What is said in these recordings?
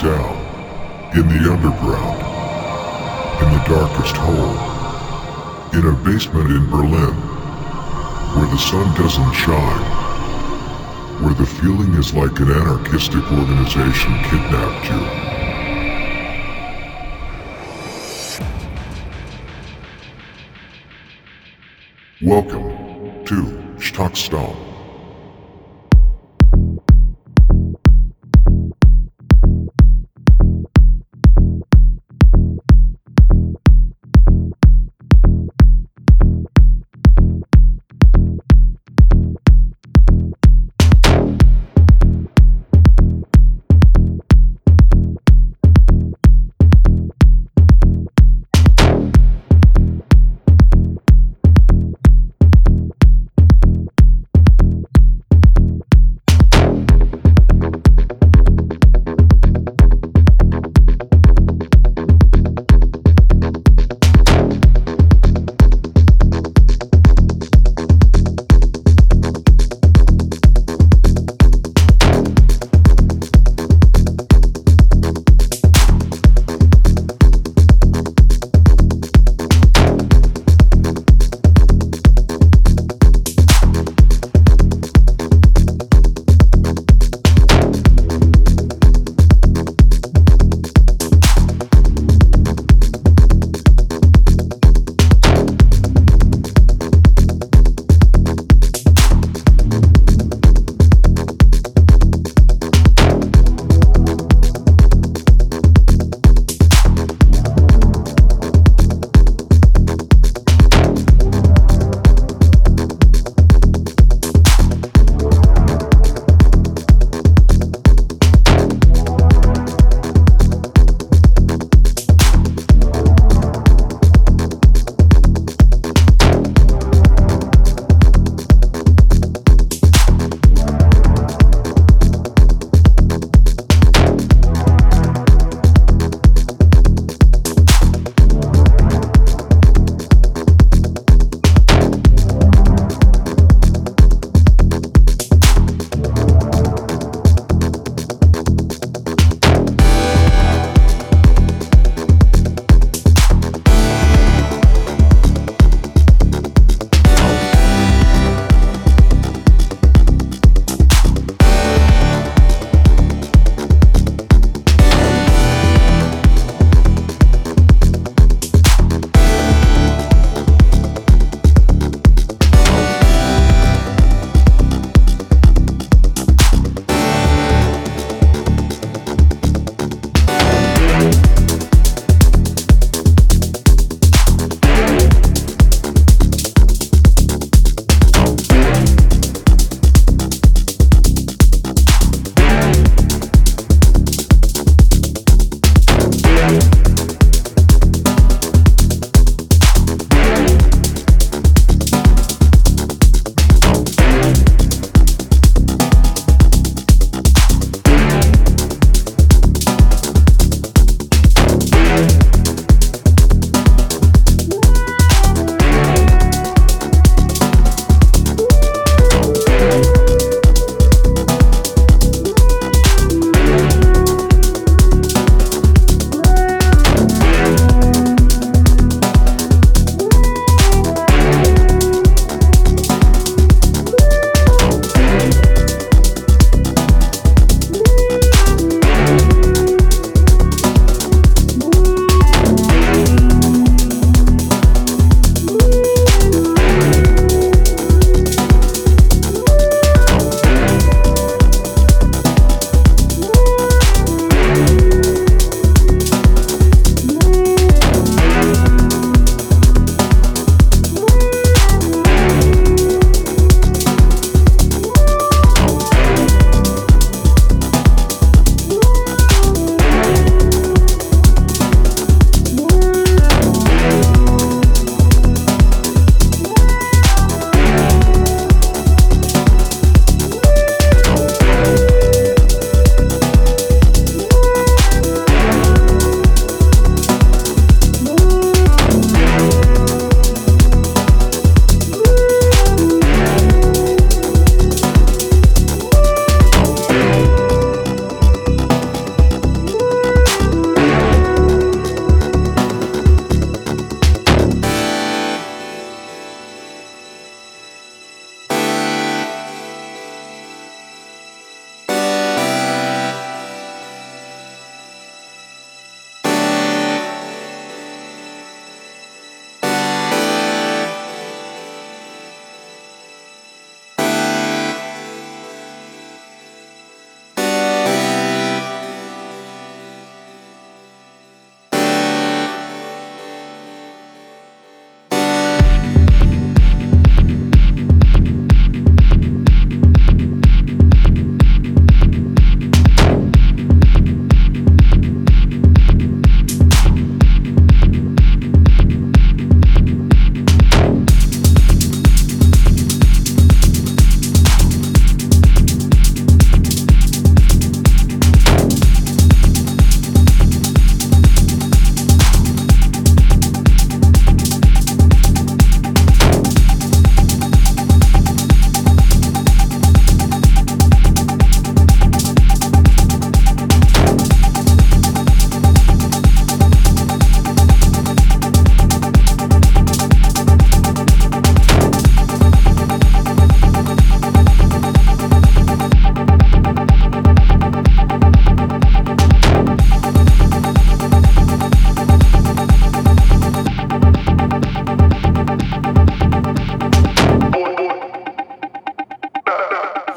down, in the underground, in the darkest hole, in a basement in Berlin, where the sun doesn't shine, where the feeling is like an anarchistic organization kidnapped you. Welcome to Shtokstom.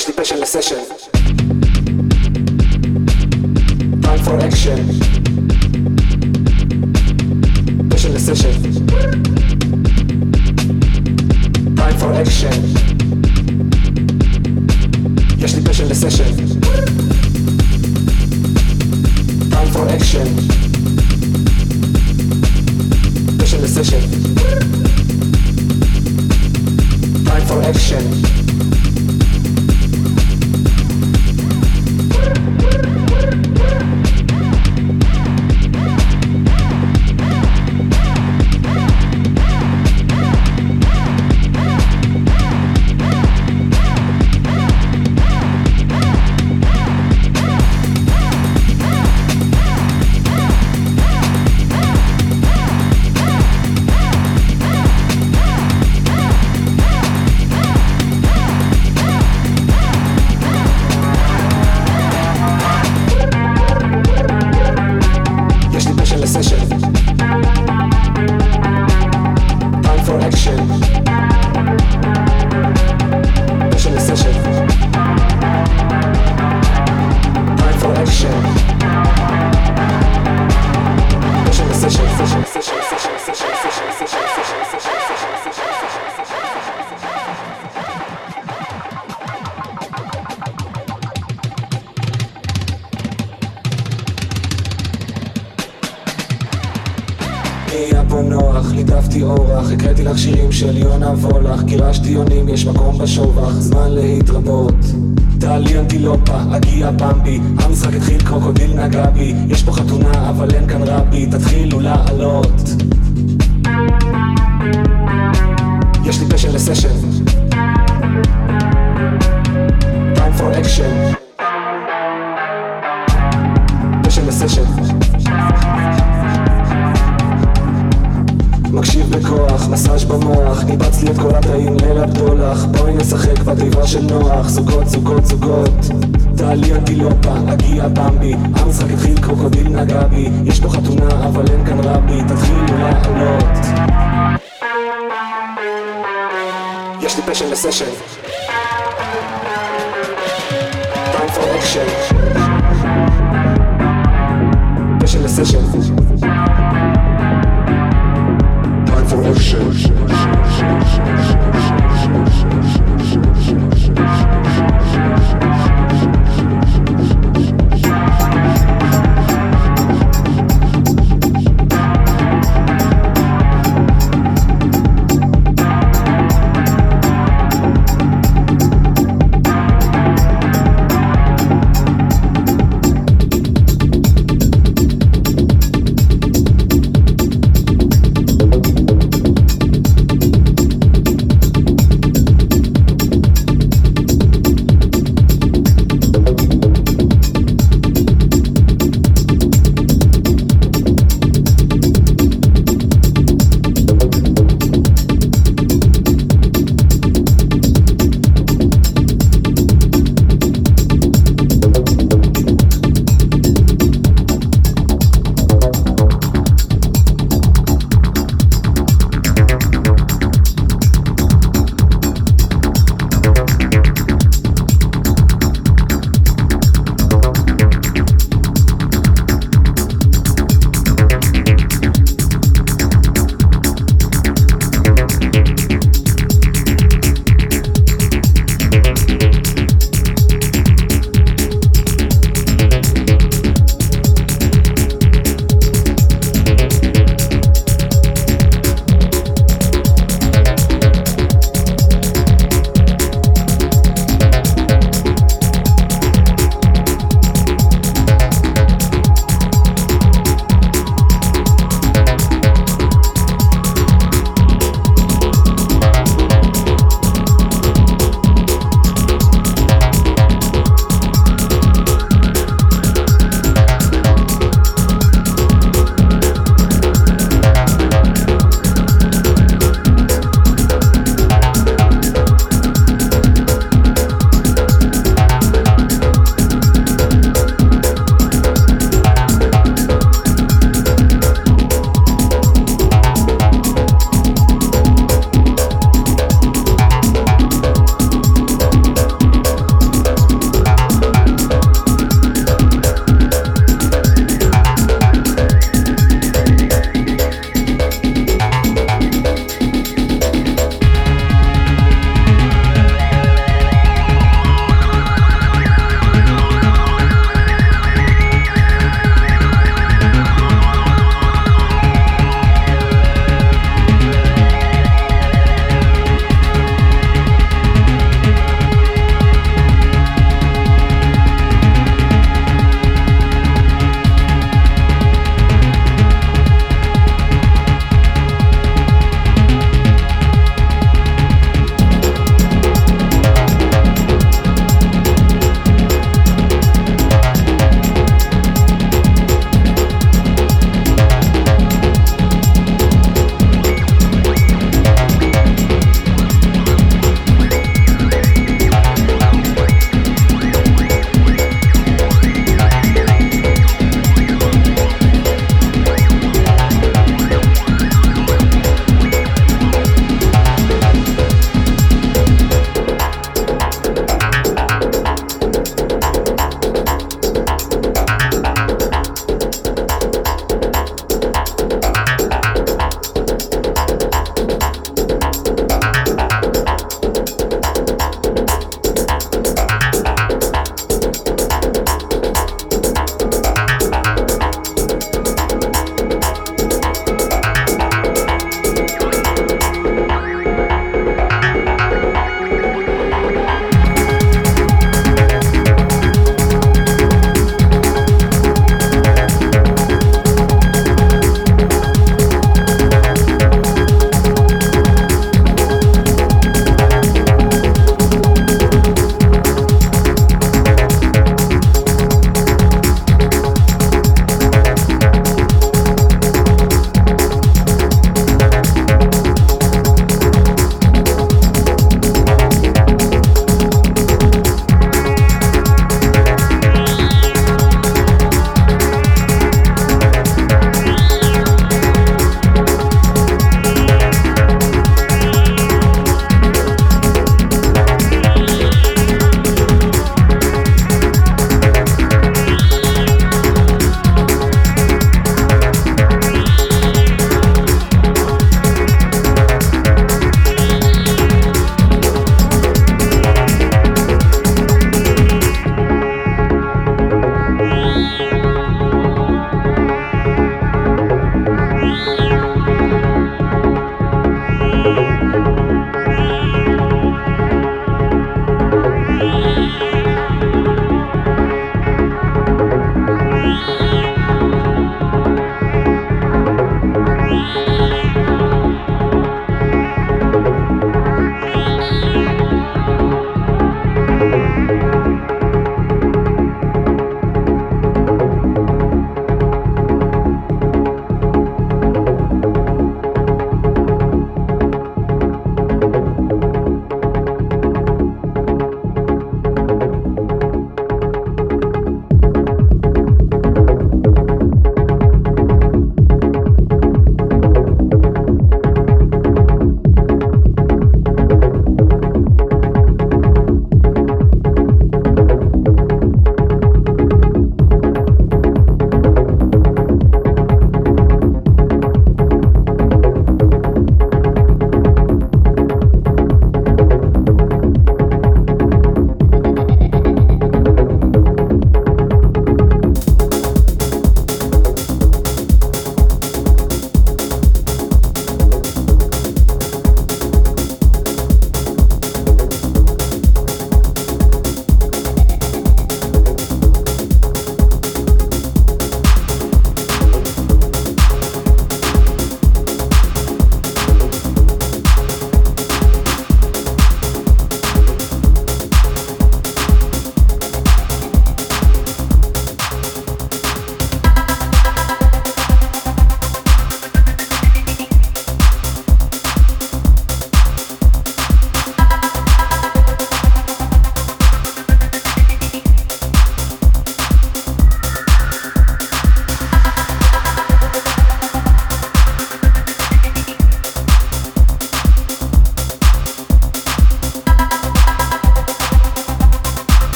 יש לי passion לסשן. Time for action. Passion לסשן. Time for action. יש לי passion לסשן. Time for action. Passion לסשן. Time for action.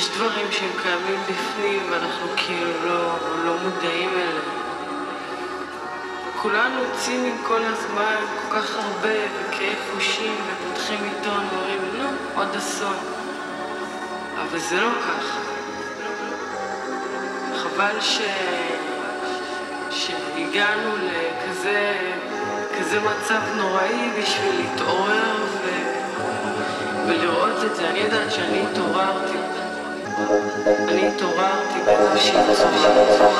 יש דברים שהם קיימים בפנים ואנחנו כאילו לא מודעים אליהם. כולנו צינים כל הזמן, כל כך הרבה וכאב חושים ופותחים עיתון ואומרים, נו, עוד אסון. אבל זה לא ככה. חבל שהגענו לכזה מצב נוראי בשביל להתעורר ולראות את זה. אני יודעת שאני התעוררתי. אני התעוררתי באיזושהי צורה.